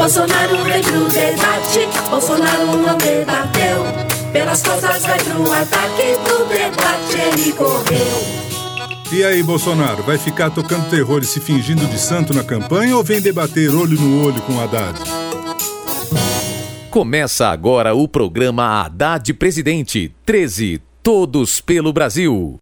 Bolsonaro vem pro debate, Bolsonaro não debateu. Pelas costas vai pro ataque, do debate ele correu. E aí, Bolsonaro, vai ficar tocando terror e se fingindo de santo na campanha ou vem debater olho no olho com Haddad? Começa agora o programa Haddad Presidente 13, todos pelo Brasil.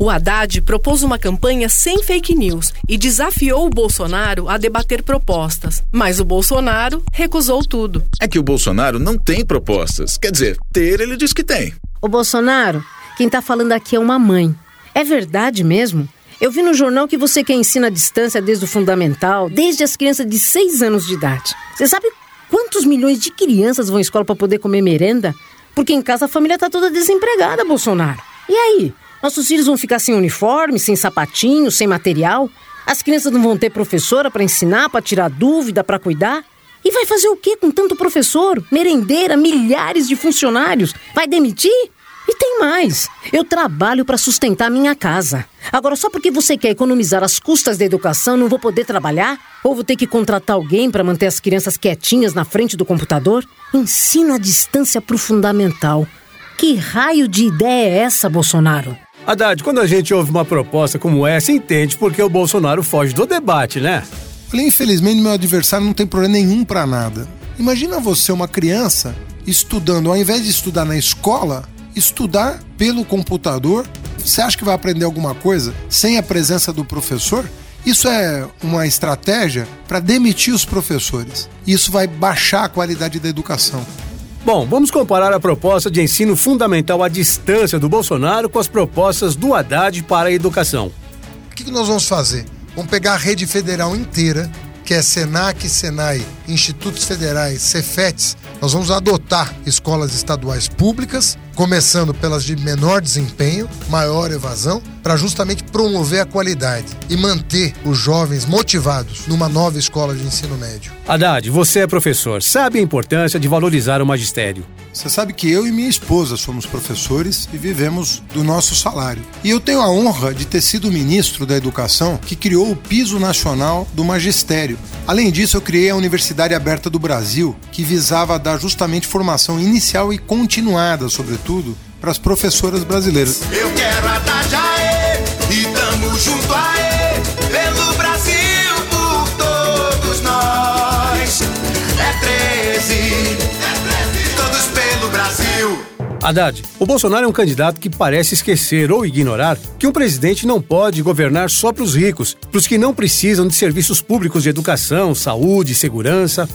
O Haddad propôs uma campanha sem fake news e desafiou o Bolsonaro a debater propostas. Mas o Bolsonaro recusou tudo. É que o Bolsonaro não tem propostas. Quer dizer, ter ele diz que tem. Ô Bolsonaro, quem tá falando aqui é uma mãe. É verdade mesmo? Eu vi no jornal que você quer ensinar a distância desde o fundamental, desde as crianças de 6 anos de idade. Você sabe quantos milhões de crianças vão à escola para poder comer merenda? Porque em casa a família tá toda desempregada, Bolsonaro. E aí? Nossos filhos vão ficar sem uniforme, sem sapatinho, sem material? As crianças não vão ter professora para ensinar, para tirar dúvida, para cuidar? E vai fazer o quê com tanto professor, merendeira, milhares de funcionários? Vai demitir? E tem mais. Eu trabalho para sustentar minha casa. Agora, só porque você quer economizar as custas da educação, não vou poder trabalhar? Ou vou ter que contratar alguém para manter as crianças quietinhas na frente do computador? Ensino à distância para o fundamental. Que raio de ideia é essa, Bolsonaro? Haddad, quando a gente ouve uma proposta como essa, entende porque o Bolsonaro foge do debate, né? Falei, infelizmente, meu adversário não tem problema nenhum pra nada. Imagina você, uma criança, estudando, ao invés de estudar na escola, estudar pelo computador. Você acha que vai aprender alguma coisa sem a presença do professor? Isso é uma estratégia para demitir os professores. Isso vai baixar a qualidade da educação. Bom, vamos comparar a proposta de ensino fundamental à distância do Bolsonaro com as propostas do Haddad para a educação. O que nós vamos fazer? Vamos pegar a rede federal inteira, que é SENAC, SENAI, Institutos Federais, Cefetes. Nós vamos adotar escolas estaduais públicas, começando pelas de menor desempenho, maior evasão, para justamente promover a qualidade e manter os jovens motivados numa nova escola de ensino médio. Haddad, você é professor, sabe a importância de valorizar o magistério. Você sabe que eu e minha esposa somos professores e vivemos do nosso salário. E eu tenho a honra de ter sido ministro da Educação que criou o Piso Nacional do Magistério. Além disso, eu criei a Universidade Aberta do Brasil, que visava dar justamente formação inicial e continuada, sobretudo, para as professoras brasileiras. Eu quero Haddad aê, e tamo junto aê, pelo Brasil, por todos nós. É 13, todos pelo Brasil. Haddad, o Bolsonaro é um candidato que parece esquecer ou ignorar que um presidente não pode governar só para os ricos, para os que não precisam de serviços públicos de educação, saúde, segurança.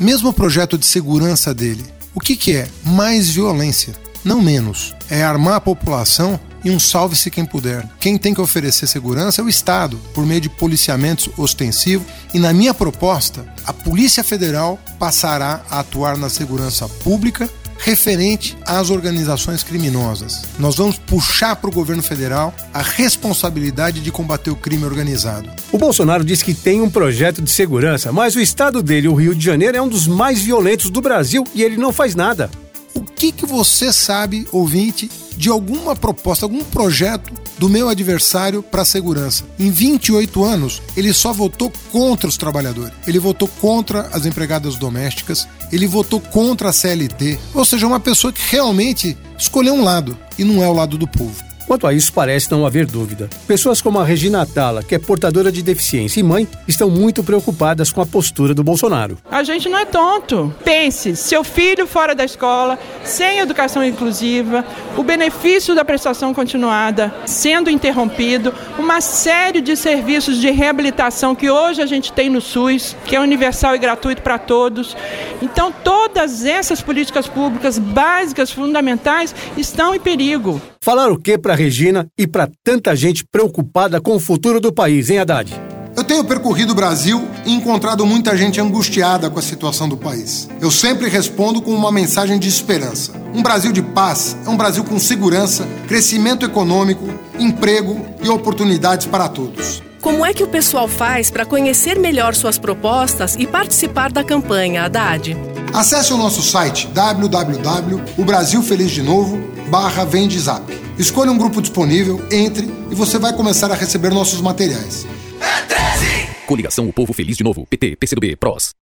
Mesmo o projeto de segurança dele, o que é? Mais violência. Não menos. É armar a população e um salve-se quem puder. Quem tem que oferecer segurança é o Estado, por meio de policiamentos ostensivos. E na minha proposta, a Polícia Federal passará a atuar na segurança pública referente às organizações criminosas. Nós vamos puxar para o governo federal a responsabilidade de combater o crime organizado. O Bolsonaro diz que tem um projeto de segurança, mas o estado dele, o Rio de Janeiro, é um dos mais violentos do Brasil e ele não faz nada. O que você sabe, ouvinte, de alguma proposta, algum projeto do meu adversário para a segurança? Em 28 anos, ele só votou contra os trabalhadores. Ele votou contra as empregadas domésticas. Ele votou contra a CLT. Ou seja, uma pessoa que realmente escolheu um lado e não é o lado do povo. Quanto a isso, parece não haver dúvida. Pessoas como a Regina Atala, que é portadora de deficiência e mãe, estão muito preocupadas com a postura do Bolsonaro. A gente não é tonto. Pense, seu filho fora da escola, sem educação inclusiva, o benefício da prestação continuada sendo interrompido, uma série de serviços de reabilitação que hoje a gente tem no SUS, que é universal e gratuito para todos. Então, todas essas políticas públicas básicas, fundamentais, estão em perigo. Falar o que para Regina e para tanta gente preocupada com o futuro do país, hein, Haddad? Eu tenho percorrido o Brasil e encontrado muita gente angustiada com a situação do país. Eu sempre respondo com uma mensagem de esperança. Um Brasil de paz é um Brasil com segurança, crescimento econômico, emprego e oportunidades para todos. Como é que o pessoal faz para conhecer melhor suas propostas e participar da campanha, Haddad? Acesse o nosso site www.obrasilfelizdenoovo.com/vendezap. Escolha um grupo disponível, entre e você vai começar a receber nossos materiais. É 13! Coligação O Povo Feliz de Novo, PT, PCdoB, PROS.